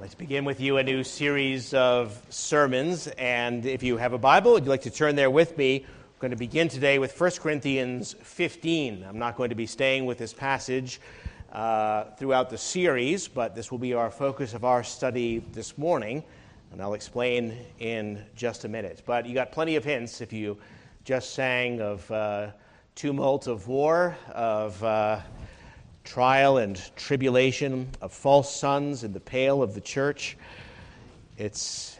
Let's begin with you a new series of sermons, and if you have a Bible, would you like to turn there with me? We're going to begin today with 1 Corinthians 15. I'm not going to be staying with this passage throughout the series, but this will be our focus of our study this morning, and I'll explain in just a minute. But you got plenty of hints if you just sang of tumult of war, of trial and tribulation, of false sons in the pale of the church. It's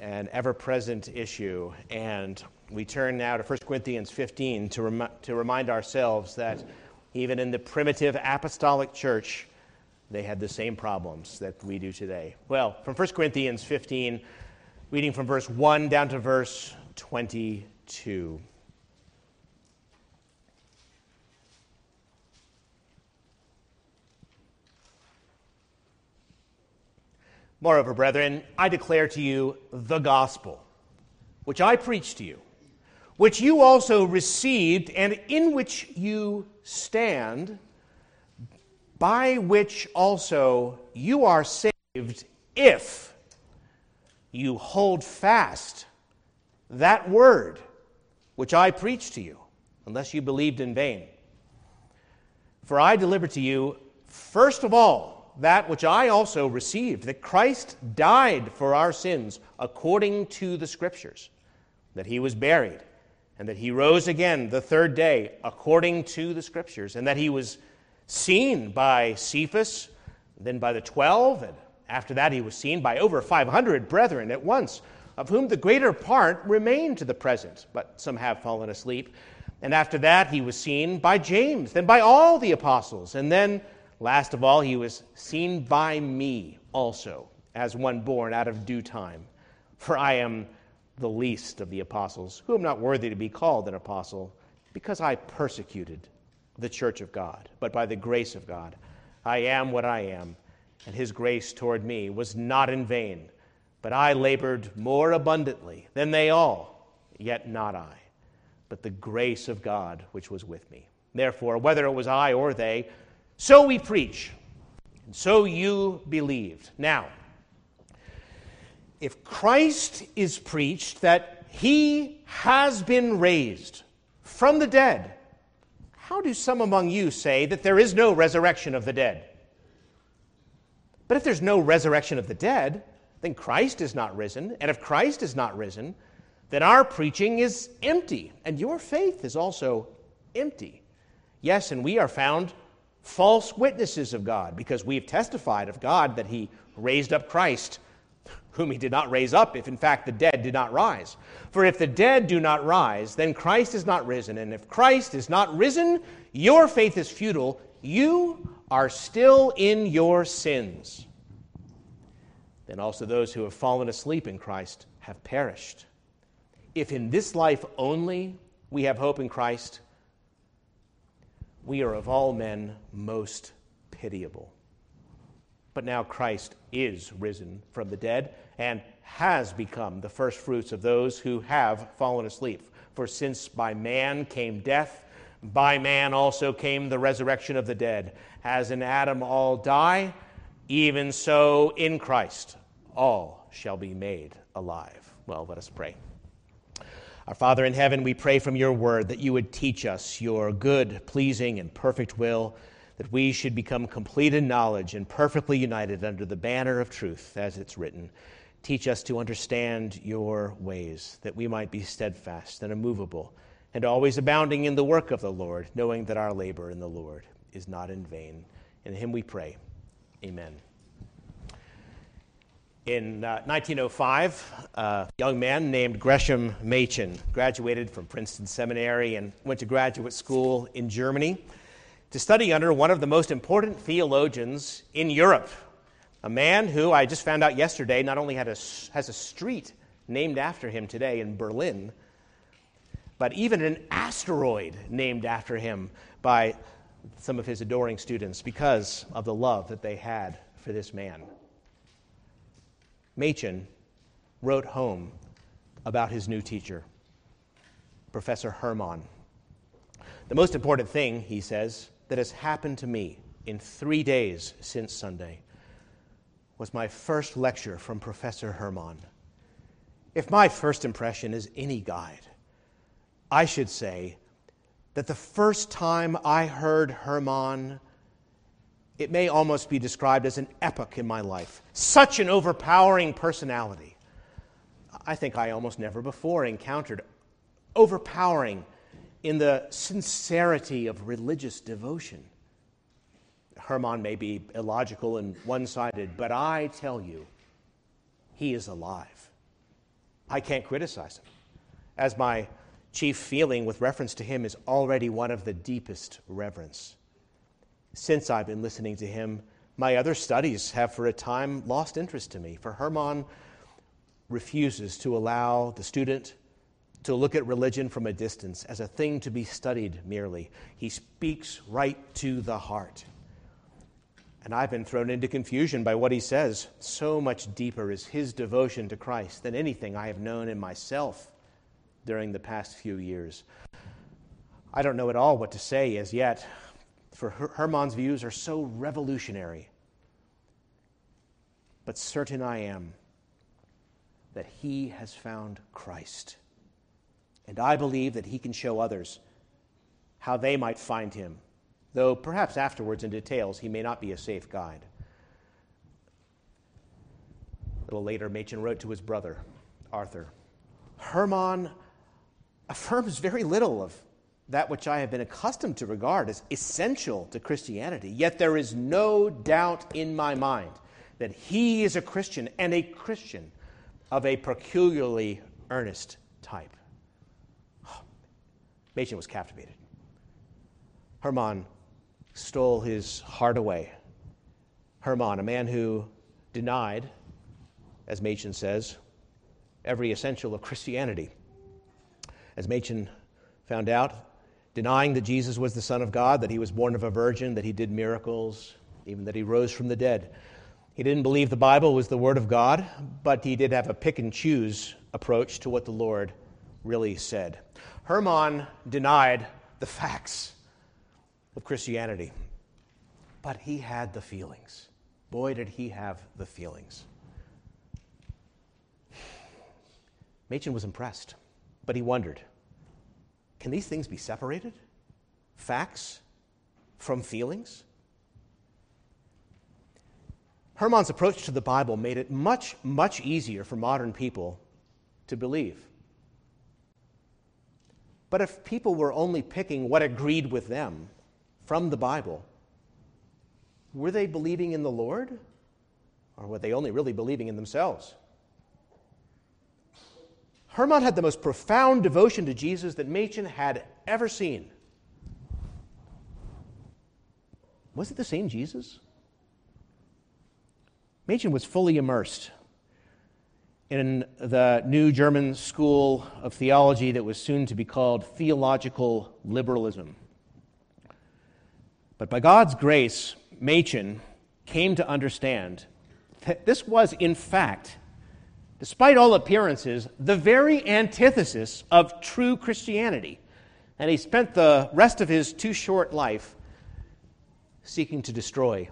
an ever-present issue. And we turn now to 1 Corinthians 15 to remind ourselves that even in the primitive apostolic church, they had the same problems that we do today. Well, from 1 Corinthians 15, reading from verse 1 down to verse 22. Moreover, brethren, I declare to you the gospel, which I preached to you, which you also received, and in which you stand, by which also you are saved, if you hold fast that word which I preached to you, unless you believed in vain. For I delivered to you, first of all, that which I also received, that Christ died for our sins according to the Scriptures, that he was buried, and that he rose again the third day according to the Scriptures, and that he was seen by Cephas, then by the 12, and after that he was seen by over 500 brethren at once, of whom the greater part remain to the present, but some have fallen asleep. And after that he was seen by James, then by all the apostles, and then last of all, he was seen by me also, as one born out of due time. For I am the least of the apostles, who am not worthy to be called an apostle, because I persecuted the church of God. But by the grace of God, I am what I am, and his grace toward me was not in vain. But I labored more abundantly than they all, yet not I, but the grace of God which was with me. Therefore, whether it was I or they, so we preach, and so you believed. Now, if Christ is preached that he has been raised from the dead, how do some among you say that there is no resurrection of the dead? But if there's no resurrection of the dead, then Christ is not risen. And if Christ is not risen, then our preaching is empty, and your faith is also empty. Yes, and we are found false witnesses of God, because we've testified of God that he raised up Christ, whom he did not raise up, if in fact the dead did not rise. For if the dead do not rise, then Christ is not risen. And if Christ is not risen, your faith is futile. You are still in your sins. Then also those who have fallen asleep in Christ have perished. If in this life only we have hope in Christ, we are of all men most pitiable. But now Christ is risen from the dead and has become the firstfruits of those who have fallen asleep. For since by man came death, by man also came the resurrection of the dead. As in Adam all die, even so in Christ all shall be made alive. Well, let us pray. Our Father in heaven, we pray from your word that you would teach us your good, pleasing, and perfect will, that we should become complete in knowledge and perfectly united under the banner of truth, as it's written. Teach us to understand your ways, that we might be steadfast and immovable, and always abounding in the work of the Lord, knowing that our labor in the Lord is not in vain. In him we pray. Amen. In 1905, a young man named Gresham Machen graduated from Princeton Seminary and went to graduate school in Germany to study under one of the most important theologians in Europe, a man who I just found out yesterday not only has a street named after him today in Berlin, but even an asteroid named after him by some of his adoring students because of the love that they had for this man. Machen wrote home about his new teacher, Professor Hermann. The most important thing, he says, that has happened to me in 3 days since Sunday was my first lecture from Professor Hermann. If my first impression is any guide, I should say that the first time I heard Hermann, it may almost be described as an epoch in my life. Such an overpowering personality. I think I almost never before encountered overpowering in the sincerity of religious devotion. Hermann may be illogical and one-sided, but I tell you, he is alive. I can't criticize him, as my chief feeling with reference to him is already one of the deepest reverence. Since I've been listening to him, my other studies have for a time lost interest to me, for Hermann refuses to allow the student to look at religion from a distance as a thing to be studied merely. He speaks right to the heart. And I've been thrown into confusion by what he says. So much deeper is his devotion to Christ than anything I have known in myself during the past few years. I don't know at all what to say as yet, for Hermann's views are so revolutionary. But certain I am that he has found Christ. And I believe that he can show others how they might find him, though perhaps afterwards in details he may not be a safe guide. A little later, Machen wrote to his brother, Arthur, "Hermann affirms very little of that which I have been accustomed to regard as essential to Christianity, yet there is no doubt in my mind that he is a Christian, and a Christian of a peculiarly earnest type." Machen was captivated. Hermann stole his heart away. Hermann, a man who denied, as Machen says, every essential of Christianity. As Machen found out, denying that Jesus was the Son of God, that he was born of a virgin, that he did miracles, even that he rose from the dead. He didn't believe the Bible was the Word of God, but he did have a pick and choose approach to what the Lord really said. Hermann denied the facts of Christianity, but he had the feelings. Boy, did he have the feelings. Machen was impressed, but he wondered, can these things be separated? Facts from feelings? Hermann's approach to the Bible made it much, much easier for modern people to believe. But if people were only picking what agreed with them from the Bible, were they believing in the Lord, or were they only really believing in themselves? Hermann had the most profound devotion to Jesus that Machen had ever seen. Was it the same Jesus? Machen was fully immersed in the new German school of theology that was soon to be called theological liberalism. But by God's grace, Machen came to understand that this was, in fact, despite all appearances, the very antithesis of true Christianity. And he spent the rest of his too short life seeking to destroy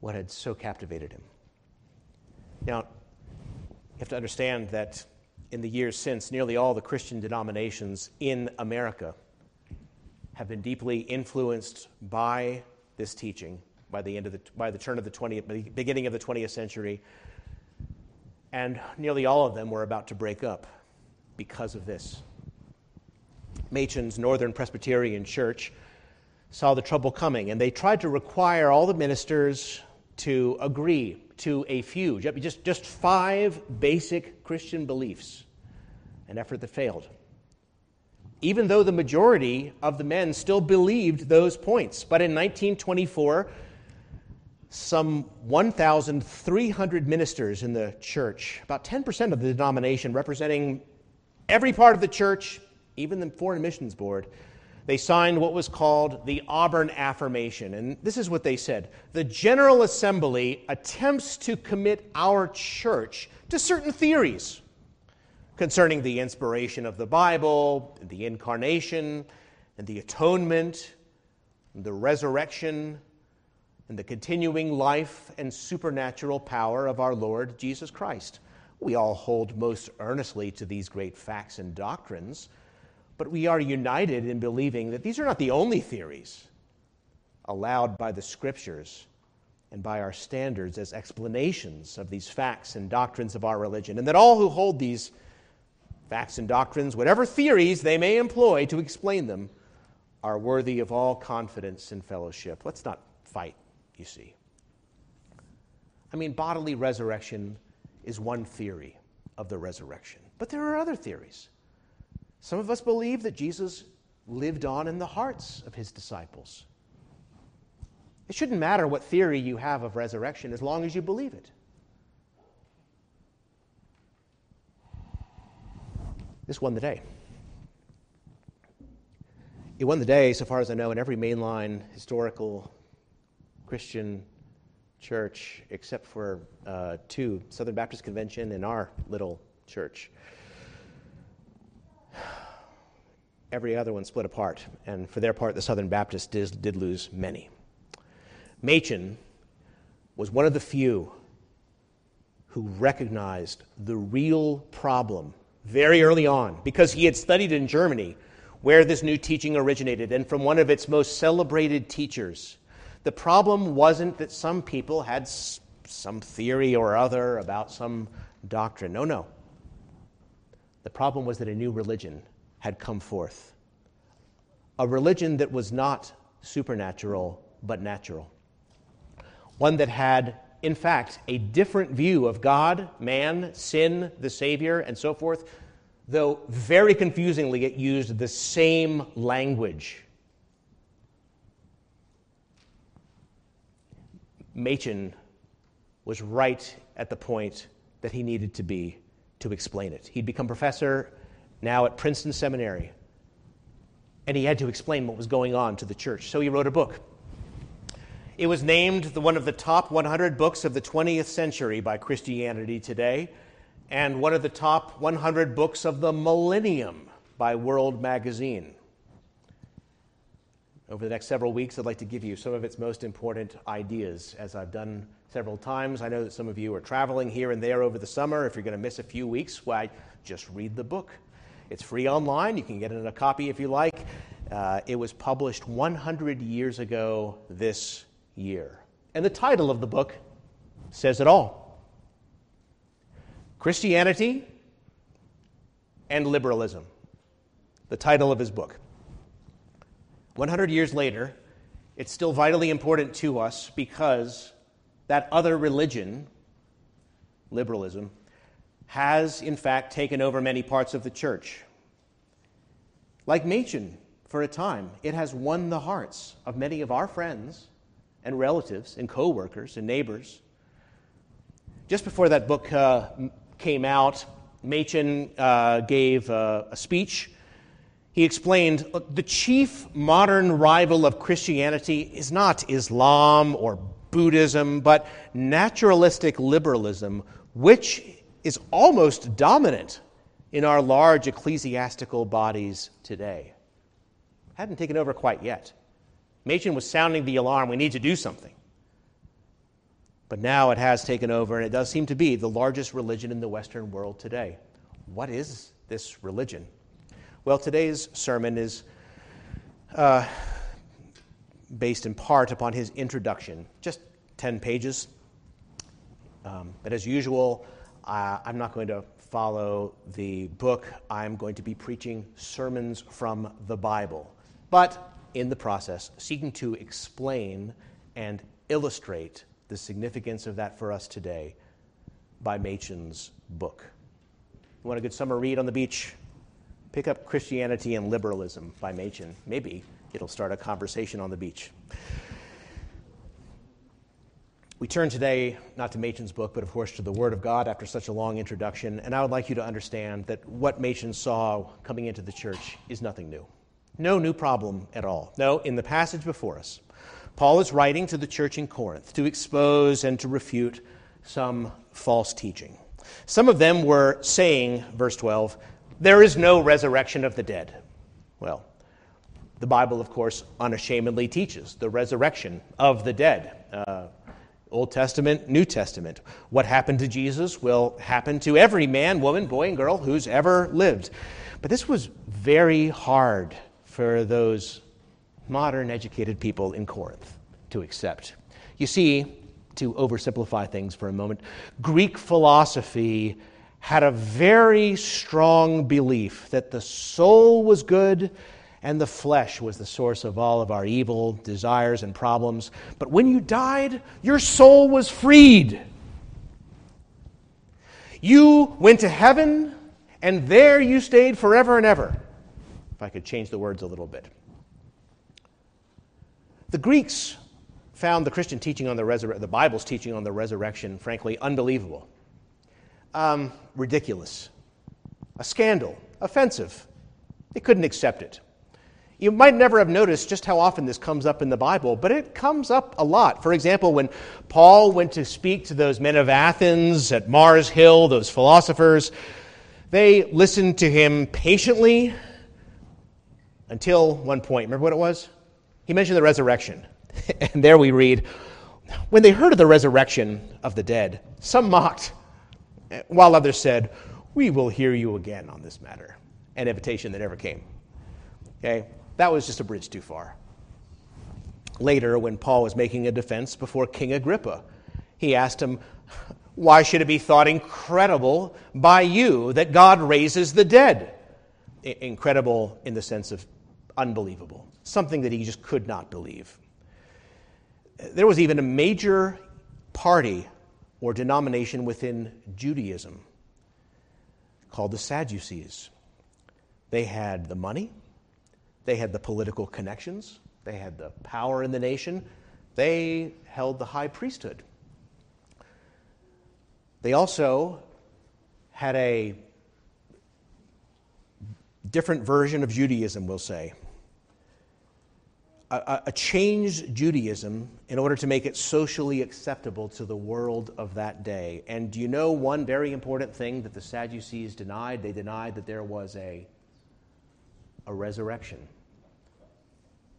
what had so captivated him. Now, you have to understand that in the years since, nearly all the Christian denominations in America have been deeply influenced by this teaching by the beginning of the 20th century, and nearly all of them were about to break up because of this. Machen's Northern Presbyterian Church saw the trouble coming, and they tried to require all the ministers to agree to a few, just five basic Christian beliefs, an effort that failed, even though the majority of the men still believed those points. But in 1924, some 1,300 ministers in the church, about 10% of the denomination, representing every part of the church, even the Foreign Missions Board, they signed what was called the Auburn Affirmation. And this is what they said: "The General Assembly attempts to commit our church to certain theories concerning the inspiration of the Bible, the incarnation, and the atonement, and the resurrection, and the continuing life and supernatural power of our Lord Jesus Christ. We all hold most earnestly to these great facts and doctrines, but we are united in believing that these are not the only theories allowed by the Scriptures and by our standards as explanations of these facts and doctrines of our religion, and that all who hold these facts and doctrines, whatever theories they may employ to explain them, are worthy of all confidence and fellowship. Let's not fight, you see. I mean, bodily resurrection is one theory of the resurrection, but there are other theories. Some of us believe that Jesus lived on in the hearts of his disciples. It shouldn't matter what theory you have of resurrection as long as you believe it. This won the day. It won the day, so far as I know, in every mainline historical Christian church except for two, Southern Baptist Convention and our little church. Every other one split apart, and for their part, the Southern Baptists did lose many. Machen was one of the few who recognized the real problem very early on, because he had studied in Germany where this new teaching originated, and from one of its most celebrated teachers. The problem wasn't that some people had some theory or other about some doctrine. No, no. The problem was that a new religion had come forth, a religion that was not supernatural but natural, one that had, in fact, a different view of God, man, sin, the Savior, and so forth, though very confusingly it used the same language. Machen was right at the point that he needed to be to explain it. He'd become professor now at Princeton Seminary, and he had to explain what was going on to the church, so he wrote a book. It was named one of the top 100 books of the 20th century by Christianity Today, and one of the top 100 books of the millennium by World Magazine. Over the next several weeks, I'd like to give you some of its most important ideas, as I've done several times. I know that some of you are traveling here and there over the summer. If you're going to miss a few weeks, why, just read the book. It's free online. You can get it in a copy if you like. It was published 100 years ago this year. And the title of the book says it all: Christianity and Liberalism, the title of his book. 100 years later, it's still vitally important to us because that other religion, liberalism, has in fact taken over many parts of the church. Like Machen, for a time, it has won the hearts of many of our friends and relatives and co-workers and neighbors. Just before that book came out, Machen gave a speech. He explained, look, the chief modern rival of Christianity is not Islam or Buddhism, but naturalistic liberalism, which is almost dominant in our large ecclesiastical bodies today. Hadn't taken over quite yet. Machen was sounding the alarm, we need to do something. But now it has taken over, and it does seem to be the largest religion in the Western world today. What is this religion? Well, today's sermon is based in part upon his introduction, just 10 pages. But as usual, I'm not going to follow the book. I'm going to be preaching sermons from the Bible, but in the process, seeking to explain and illustrate the significance of that for us today by Machen's book. You want a good summer read on the beach? Pick up Christianity and Liberalism by Machen. Maybe it'll start a conversation on the beach. We turn today, not to Machen's book, but of course to the Word of God after such a long introduction, and I would like you to understand that what Machen saw coming into the church is nothing new. No new problem at all. No, in the passage before us, Paul is writing to the church in Corinth to expose and to refute some false teaching. Some of them were saying, verse 12, there is no resurrection of the dead. Well, The Bible, of course, unashamedly teaches the resurrection of the dead. Old Testament, New Testament. What happened to Jesus will happen to every man, woman, boy, and girl who's ever lived. But this was very hard for those modern educated people in Corinth to accept. You see, to oversimplify things for a moment, Greek philosophy had a very strong belief that the soul was good and the flesh was the source of all of our evil desires and problems. But when you died, your soul was freed. You went to heaven, and there you stayed forever and ever. If I could change the words a little bit. The Greeks found the Christian teaching on the Bible's teaching on the resurrection, frankly, unbelievable, ridiculous, a scandal, offensive. They couldn't accept it. You might never have noticed just how often this comes up in the Bible, but it comes up a lot. For example, when Paul went to speak to those men of Athens at Mars Hill, those philosophers, they listened to him patiently until one point. Remember what it was? He mentioned the resurrection. And there we read, when they heard of the resurrection of the dead, some mocked, while others said, "We will hear you again on this matter." An invitation that never came. Okay? That was just a bridge too far. Later, when Paul was making a defense before King Agrippa, he asked him, "Why should it be thought incredible by you that God raises the dead?" Incredible in the sense of unbelievable, something that he just could not believe. There was even a major party or denomination within Judaism called the Sadducees. They had the money, they had the political connections, they had the power in the nation, they held the high priesthood. They also had a different version of Judaism, we'll say. A changed Judaism in order to make it socially acceptable to the world of that day. And do you know one very important thing that the Sadducees denied? They denied that there was a resurrection.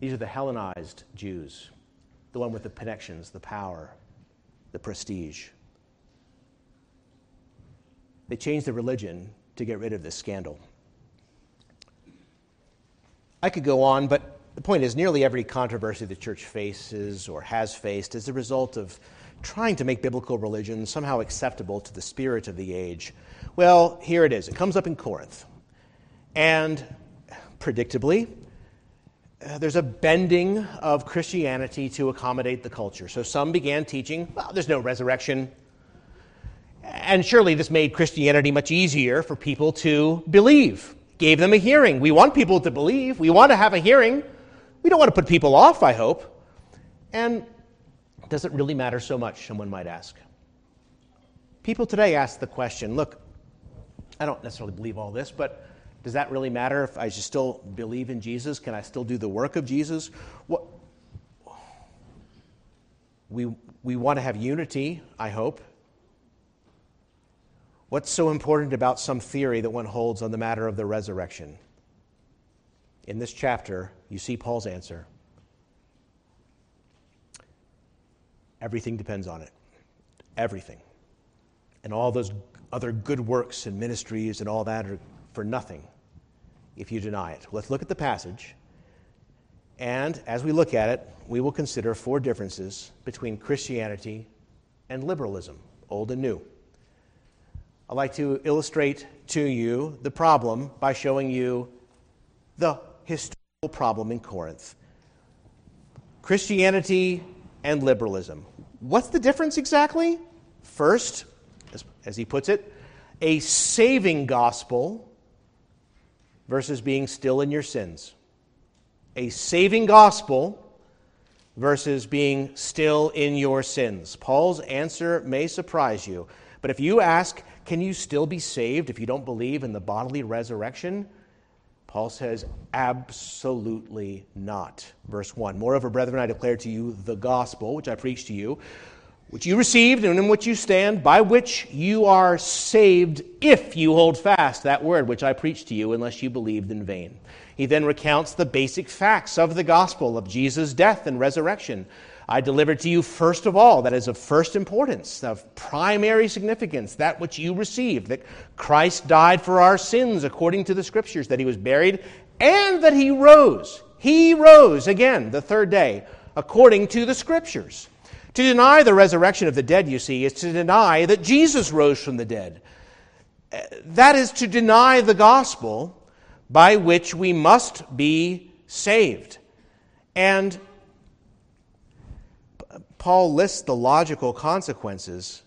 These are the Hellenized Jews, the one with the connections, the power, the prestige. They changed the religion to get rid of this scandal. I could go on, but the point is, nearly every controversy the church faces or has faced is the result of trying to make biblical religion somehow acceptable to the spirit of the age. Well, here it is. It comes up in Corinth. And predictably, there's a bending of Christianity to accommodate the culture. So some began teaching, well, there's no resurrection. And surely this made Christianity much easier for people to believe. Gave them a hearing. We want people to believe. We want to have a hearing. We don't want to put people off, I hope. And does it really matter so much, someone might ask? People today ask the question, look, I don't necessarily believe all this, but does that really matter if I just still believe in Jesus? Can I still do the work of Jesus? What? We want to have unity, I hope. What's so important about some theory that one holds on the matter of the resurrection? In this chapter, you see Paul's answer. Everything depends on it. Everything. And all those other good works and ministries and all that are for nothing if you deny it. Let's look at the passage. And as we look at it, we will consider four differences between Christianity and liberalism, old and new. I'd like to illustrate to you the problem by showing you the historical problem in Corinth. Christianity and liberalism. What's the difference exactly? First, as he puts it, a saving gospel versus being still in your sins. A saving gospel versus being still in your sins. Paul's answer may surprise you, but if you ask, can you still be saved if you don't believe in the bodily resurrection? Paul says, absolutely not. Verse 1, moreover, brethren, I declare to you the gospel, which I preached to you, which you received and in which you stand, by which you are saved, if you hold fast that word which I preached to you, unless you believed in vain. He then recounts the basic facts of the gospel of Jesus' death and resurrection. I delivered to you first of all, that is of first importance, of primary significance, that which you received, that Christ died for our sins according to the Scriptures, that he was buried, and that he rose. He rose again the third day according to the Scriptures. To deny the resurrection of the dead, you see, is to deny that Jesus rose from the dead. That is to deny the gospel by which we must be saved. And Paul lists the logical consequences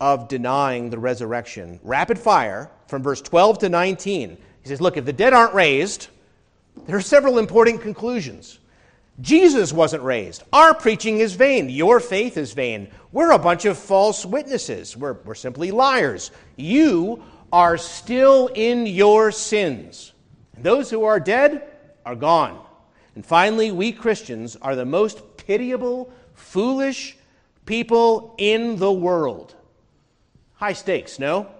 of denying the resurrection. Rapid fire from verse 12 to 19. He says, look, if the dead aren't raised, there are several important conclusions. Jesus wasn't raised. Our preaching is vain. Your faith is vain. We're a bunch of false witnesses. We're simply liars. You are still in your sins. Those who are dead are gone. And finally, we Christians are the most pitiable, foolish people in the world. High stakes, no?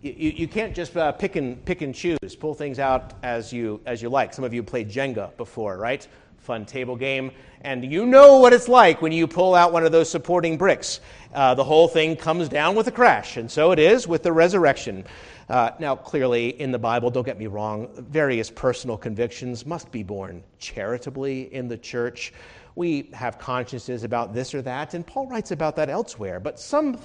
You can't just pick and choose, pull things out as you like. Some of you played Jenga before, right? Fun table game. And you know what it's like when you pull out one of those supporting bricks. The whole thing comes down with a crash, and so it is with the resurrection. Now, clearly, in the Bible, don't get me wrong, various personal convictions must be borne charitably in the church. We have consciences about this or that, and Paul writes about that elsewhere. But some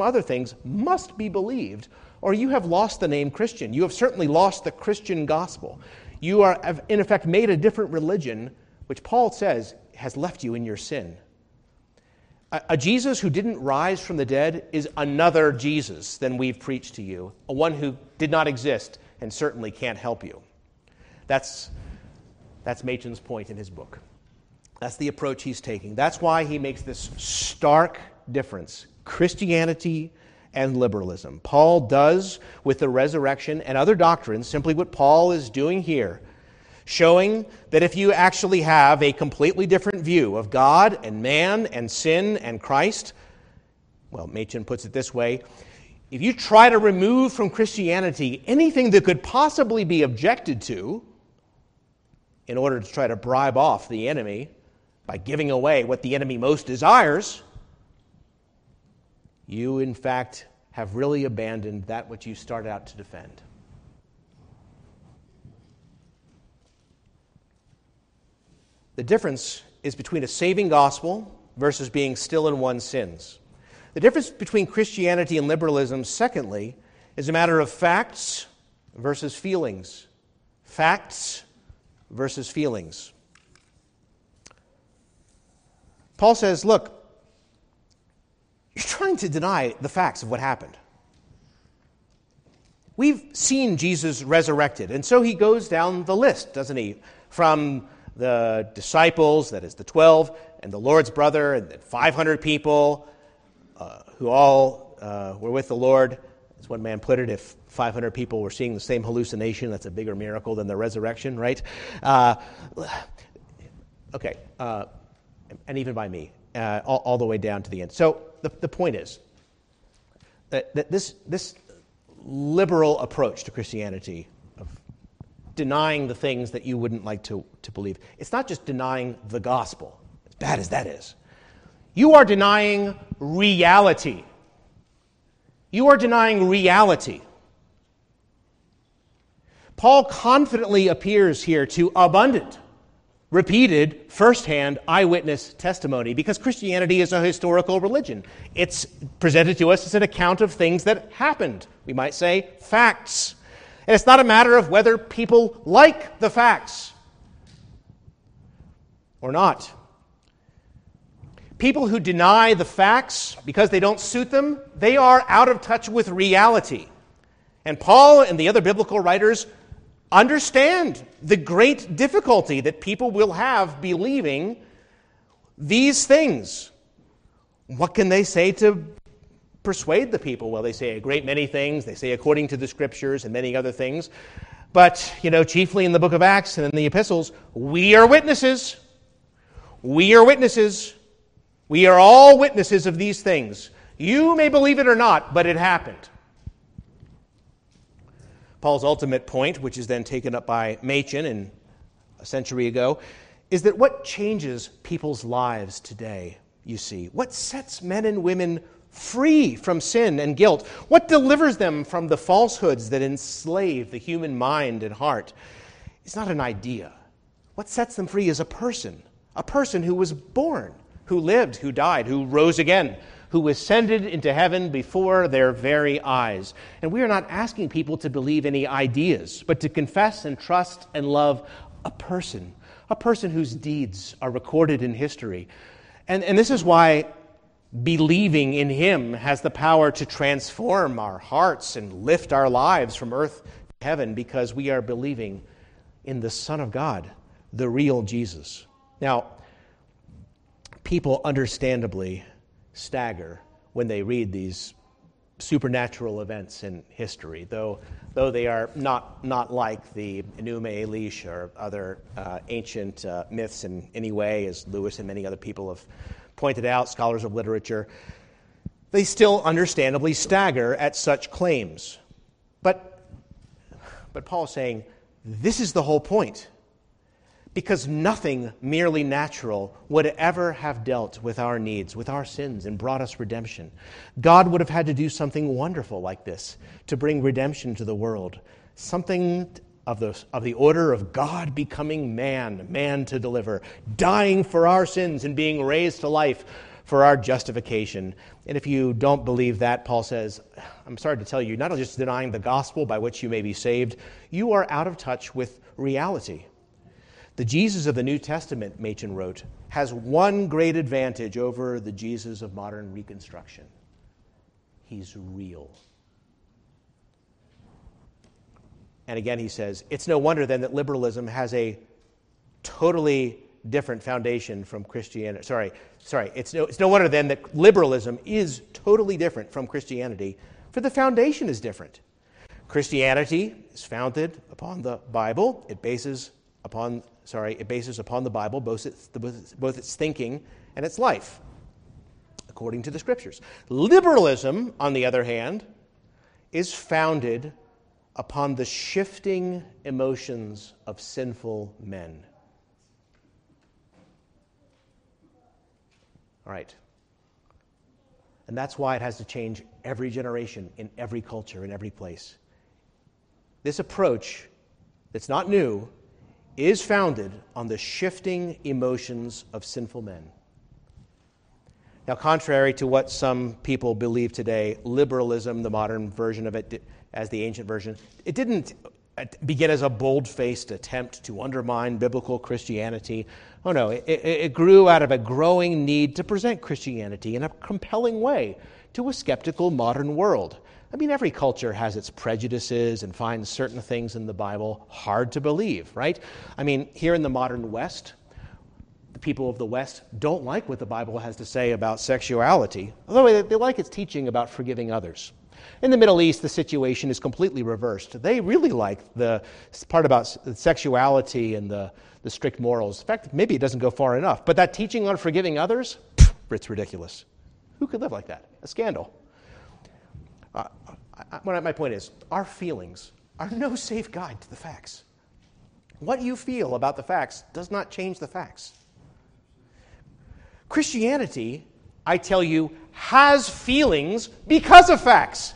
other things must be believed, or you have lost the name Christian. You have certainly lost the Christian gospel. You have, in effect, made a different religion, which Paul says has left you in your sin. A Jesus who didn't rise from the dead is another Jesus than we've preached to you, a one who did not exist and certainly can't help you. That's Machen's point in his book. That's the approach he's taking. That's why he makes this stark difference. Christianity and liberalism. Paul does with the resurrection and other doctrines simply what Paul is doing here, showing that if you actually have a completely different view of God and man and sin and Christ, well, Machen puts it this way, if you try to remove from Christianity anything that could possibly be objected to in order to try to bribe off the enemy by giving away what the enemy most desires, you, in fact, have really abandoned that which you started out to defend. The difference is between a saving gospel versus being still in one's sins. The difference between Christianity and liberalism, secondly, is a matter of facts versus feelings. Facts versus feelings. Paul says, look, you're trying to deny the facts of what happened. We've seen Jesus resurrected, and so he goes down the list, doesn't he? From the disciples, that is the 12, and the Lord's brother, and the 500 people who all were with the Lord. As one man put it, if 500 people were seeing the same hallucination, that's a bigger miracle than the resurrection, right? And even by me. All the way down to the end. So the point is that this liberal approach to Christianity of denying the things that you wouldn't like to believe, it's not just denying the gospel, as bad as that is. You are denying reality. You are denying reality. Paul confidently appears here to abundant, repeated, firsthand, eyewitness testimony, because Christianity is a historical religion. It's presented to us as an account of things that happened. We might say facts. And it's not a matter of whether people like the facts or not. People who deny the facts because they don't suit them, they are out of touch with reality. And Paul and the other biblical writers understand the great difficulty that people will have believing these things. What can they say to persuade the people? Well, they say a great many things. They say according to the Scriptures and many other things. But, chiefly in the book of Acts and in the epistles, we are witnesses. We are witnesses. We are all witnesses of these things. You may believe it or not, but it happened. Paul's ultimate point, which is then taken up by Machen in a century ago, is that what changes people's lives today, you see? What sets men and women free from sin and guilt? What delivers them from the falsehoods that enslave the human mind and heart? It's not an idea. What sets them free is a person who was born, who lived, who died, who rose again, who ascended into heaven before their very eyes. And we are not asking people to believe any ideas, but to confess and trust and love a person whose deeds are recorded in history. And this is why believing in him has the power to transform our hearts and lift our lives from earth to heaven, because we are believing in the Son of God, the real Jesus. Now, people understandably stagger when they read these supernatural events in history, though they are not like the Enuma Elish or other ancient myths in any way, as Lewis and many other people have pointed out, scholars of literature. They still understandably stagger at such claims. But Paul is saying, this is the whole point, because nothing merely natural would ever have dealt with our needs, with our sins, and brought us redemption. God would have had to do something wonderful like this to bring redemption to the world, something of the order of God becoming man, man to deliver, dying for our sins and being raised to life for our justification. And if you don't believe that, Paul says, I'm sorry to tell you, you're not just denying the gospel by which you may be saved, you are out of touch with reality. The Jesus of the New Testament, Machen wrote, has one great advantage over the Jesus of modern reconstruction. He's real. And again, he says, it's no wonder then that liberalism has a totally different foundation from Christianity. It's no wonder then that liberalism is totally different from Christianity, for the foundation is different. Christianity is founded upon the Bible. It bases upon the Bible both its thinking and its life, according to the Scriptures. Liberalism, on the other hand, is founded upon the shifting emotions of sinful men. All right. And that's why it has to change every generation, in every culture, in every place. This approach that's not new is founded on the shifting emotions of sinful men. Now, contrary to what some people believe today, liberalism, the modern version of it, as the ancient version, it didn't begin as a bold-faced attempt to undermine biblical Christianity. Oh, no, it grew out of a growing need to present Christianity in a compelling way to a skeptical modern world. I mean, every culture has its prejudices and finds certain things in the Bible hard to believe, right? I mean, here in the modern West, the people of the West don't like what the Bible has to say about sexuality, although they like its teaching about forgiving others. In the Middle East, the situation is completely reversed. They really like the part about sexuality and the strict morals. In fact, maybe it doesn't go far enough. But that teaching on forgiving others, it's ridiculous. Who could live like that? A scandal. My point is, our feelings are no safe guide to the facts. What you feel about the facts does not change the facts. Christianity, I tell you, has feelings because of facts.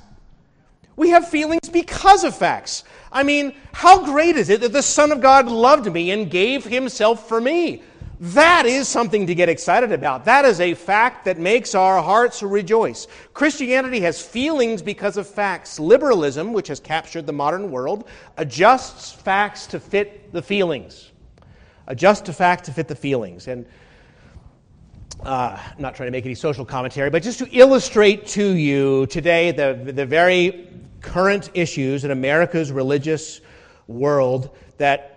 We have feelings because of facts. I mean, how great is it that the Son of God loved me and gave himself for me? That is something to get excited about. That is a fact that makes our hearts rejoice. Christianity has feelings because of facts. Liberalism, which has captured the modern world, adjusts facts to fit the feelings. And I'm not trying to make any social commentary, but just to illustrate to you today the very current issues in America's religious world that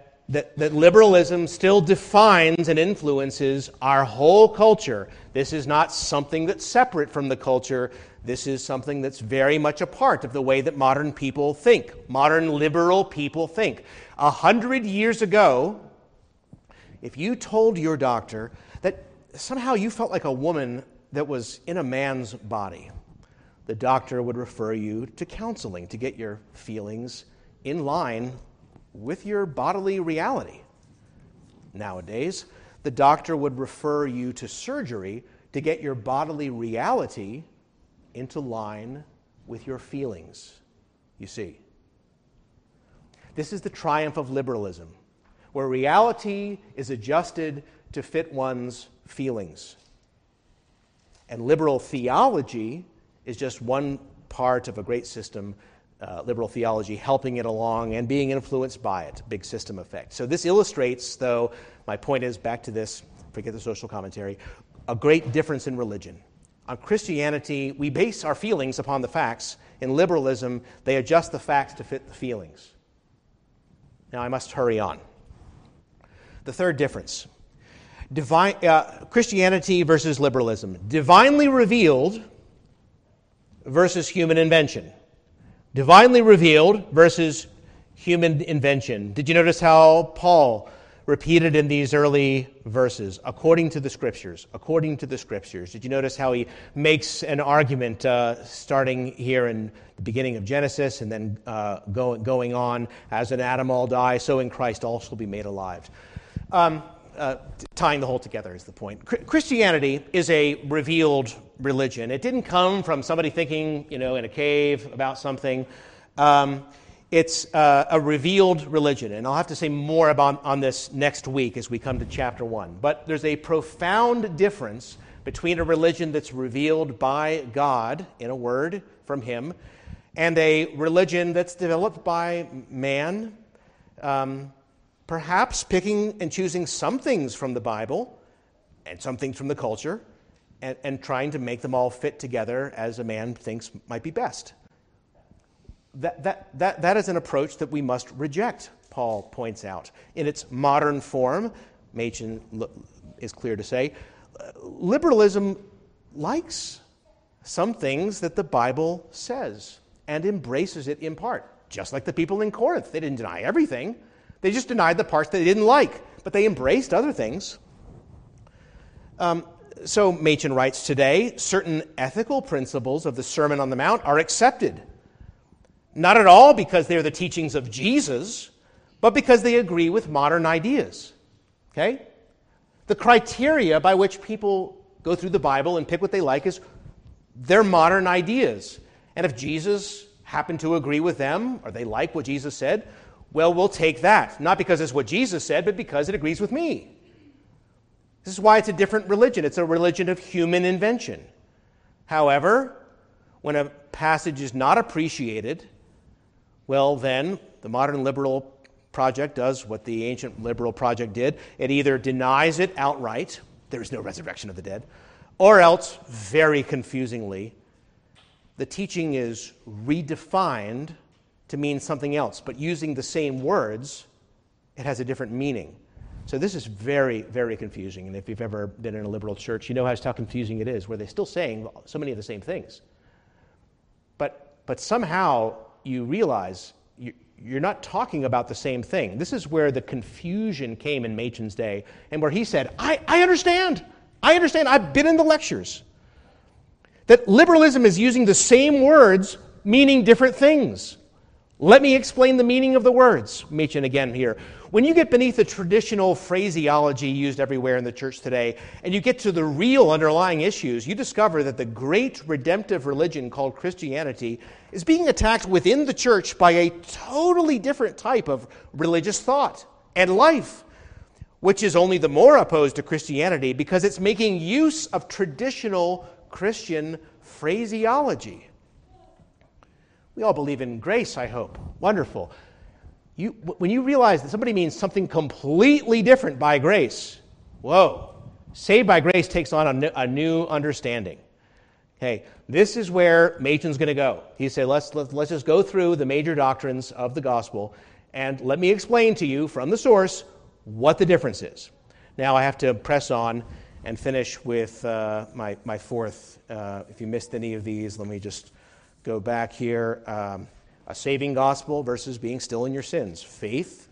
liberalism still defines and influences our whole culture. This is not something that's separate from the culture. This is something that's very much a part of the way that modern people think, modern liberal people think. 100 years ago, if you told your doctor that somehow you felt like a woman that was in a man's body. The doctor would refer you to counseling to get your feelings in line with your bodily reality. Nowadays, the doctor would refer you to surgery to get your bodily reality into line with your feelings, you see. This is the triumph of liberalism, where reality is adjusted to fit one's feelings. And liberal theology is just one part of a great system, liberal theology helping it along and being influenced by it, big system effect. So this illustrates, though, my point is, back to this, forget the social commentary, a great difference in religion. On Christianity, we base our feelings upon the facts. In liberalism, they adjust the facts to fit the feelings. Now, I must hurry on. The third difference. Christianity versus liberalism. Divinely revealed versus human invention. Divinely revealed versus human invention. Did you notice how Paul repeated in these early verses, according to the Scriptures, according to the Scriptures? Did you notice how he makes an argument starting here in the beginning of Genesis and then going on, as in Adam all die, so in Christ all shall be made alive. Tying the whole together is the point. Christianity is a revealed religion. It didn't come from somebody thinking, you know, in a cave about something. It's a revealed religion, and I'll have to say more about on this next week as we come to chapter 1. But there's a profound difference between a religion that's revealed by God, in a word, from Him, and a religion that's developed by man, perhaps picking and choosing some things from the Bible and some things from the culture and trying to make them all fit together as a man thinks might be best. That is an approach that we must reject, Paul points out. In its modern form, Machen is clear to say, liberalism likes some things that the Bible says and embraces it in part, just like the people in Corinth. They didn't deny everything. They just denied the parts that they didn't like, but they embraced other things. So Machen writes, today, certain ethical principles of the Sermon on the Mount are accepted, not at all because they're the teachings of Jesus, but because they agree with modern ideas. Okay? The criteria by which people go through the Bible and pick what they like is their modern ideas. And if Jesus happened to agree with them, or they like what Jesus said, well, we'll take that. Not because it's what Jesus said, but because it agrees with me. This is why it's a different religion. It's a religion of human invention. However, when a passage is not appreciated, well, then the modern liberal project does what the ancient liberal project did. It either denies it outright, there is no resurrection of the dead, or else, very confusingly, the teaching is redefined to mean something else. But using the same words, it has a different meaning. So this is very, very confusing. And if you've ever been in a liberal church, you know how confusing it is, where they're still saying so many of the same things. But somehow you realize you're not talking about the same thing. This is where the confusion came in Machen's day, and where he said, I understand. I understand. I've been in the lectures. That liberalism is using the same words, meaning different things. Let me explain the meaning of the words. Machen again here. When you get beneath the traditional phraseology used everywhere in the church today, and you get to the real underlying issues, you discover that the great redemptive religion called Christianity is being attacked within the church by a totally different type of religious thought and life, which is only the more opposed to Christianity because it's making use of traditional Christian phraseology. We all believe in grace, I hope. Wonderful. When you realize that somebody means something completely different by grace, whoa, saved by grace takes on a new understanding. Hey, this is where Machen's going to go. He said, let's just go through the major doctrines of the gospel and let me explain to you from the source what the difference is. Now I have to press on and finish with my fourth. If you missed any of these, let me just go back here, a saving gospel versus being still in your sins. Faith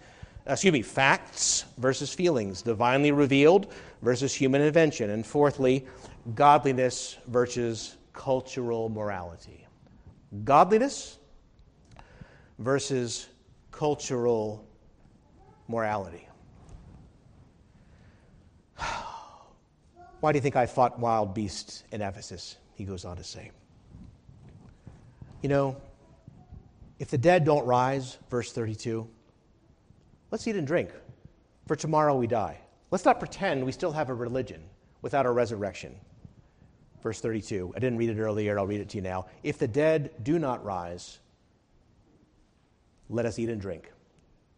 facts versus feelings, divinely revealed versus human invention, and fourthly, godliness versus cultural morality. Godliness versus cultural morality. Why do you think I fought wild beasts in Ephesus? He goes on to say. You know, if the dead don't rise, verse 32, let's eat and drink, for tomorrow we die. Let's not pretend we still have a religion without a resurrection. Verse 32, I didn't read it earlier, I'll read it to you now. If the dead do not rise, let us eat and drink,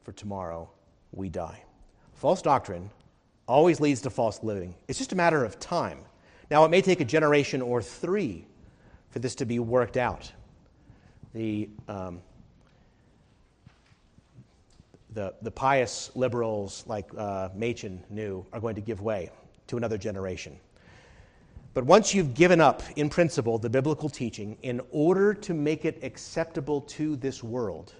for tomorrow we die. False doctrine always leads to false living. It's just a matter of time. Now, it may take a generation or three for this to be worked out. The pious liberals like Machen knew are going to give way to another generation. But once you've given up, in principle, the biblical teaching in order to make it acceptable to this world,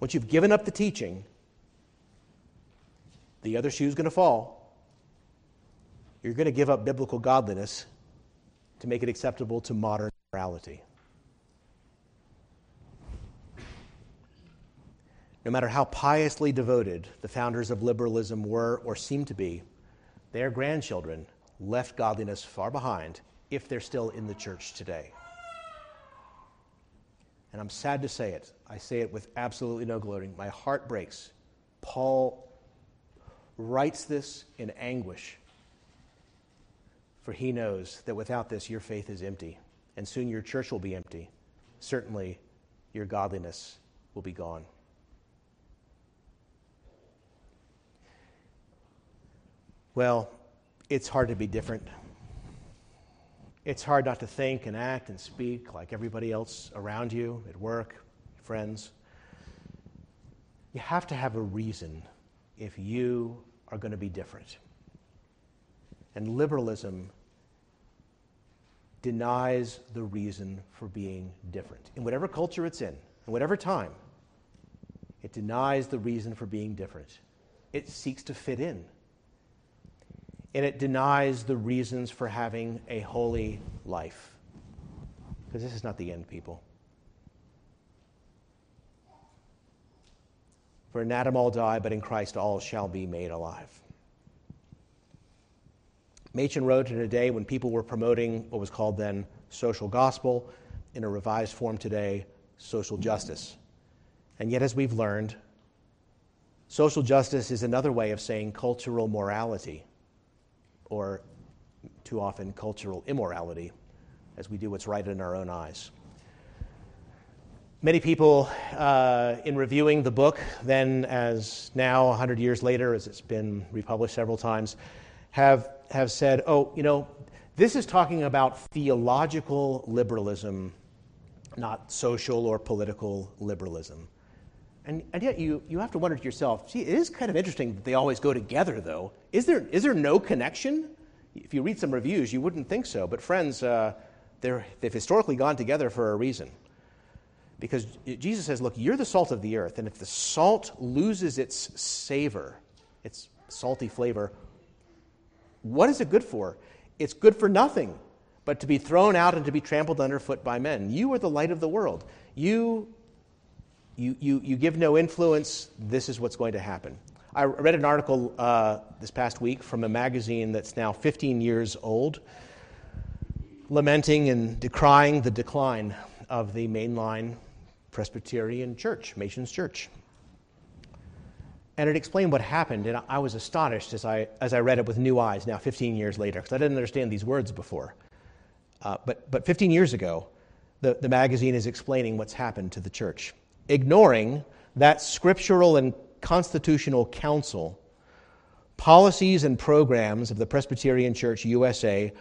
once you've given up the teaching, the other shoe's going to fall. You're going to give up biblical godliness to make it acceptable to modern morality. No matter how piously devoted the founders of liberalism were or seemed to be, their grandchildren left godliness far behind if they're still in the church today. And I'm sad to say it. I say it with absolutely no gloating. My heart breaks. Paul writes this in anguish, for he knows that without this your faith is empty, and soon your church will be empty. Certainly your godliness will be gone. Well, it's hard to be different. It's hard not to think and act and speak like everybody else around you, at work, friends. You have to have a reason if you are going to be different. And liberalism denies the reason for being different. In whatever culture it's in whatever time, it denies the reason for being different. It seeks to fit in. And it denies the reasons for having a holy life. Because this is not the end, people. For in Adam all die, but in Christ all shall be made alive. Machen wrote in a day when people were promoting what was called then social gospel, in a revised form today, social justice. And yet, as we've learned, social justice is another way of saying cultural morality, or too often cultural immorality, as we do what's right in our own eyes. Many people, in reviewing the book, then as now, 100 years later, as it's been republished several times, have said, oh, you know, this is talking about theological liberalism, not social or political liberalism. And yet you have to wonder to yourself, gee, it is kind of interesting that they always go together, though. Is there no connection? If you read some reviews, you wouldn't think so. But friends, they've historically gone together for a reason. Because Jesus says, look, you're the salt of the earth, and if the salt loses its savor, its salty flavor, what is it good for? It's good for nothing but to be thrown out and to be trampled underfoot by men. You are the light of the world. You give no influence, this is what's going to happen. I read an article this past week from a magazine that's now 15 years old, lamenting and decrying the decline of the mainline Presbyterian Church, Machen's Church. And it explained what happened, and I was astonished as I read it with new eyes now 15 years later, because I didn't understand these words before. But 15 years ago, the magazine is explaining what's happened to the church, ignoring that scriptural and constitutional counsel, policies and programs of the Presbyterian Church USA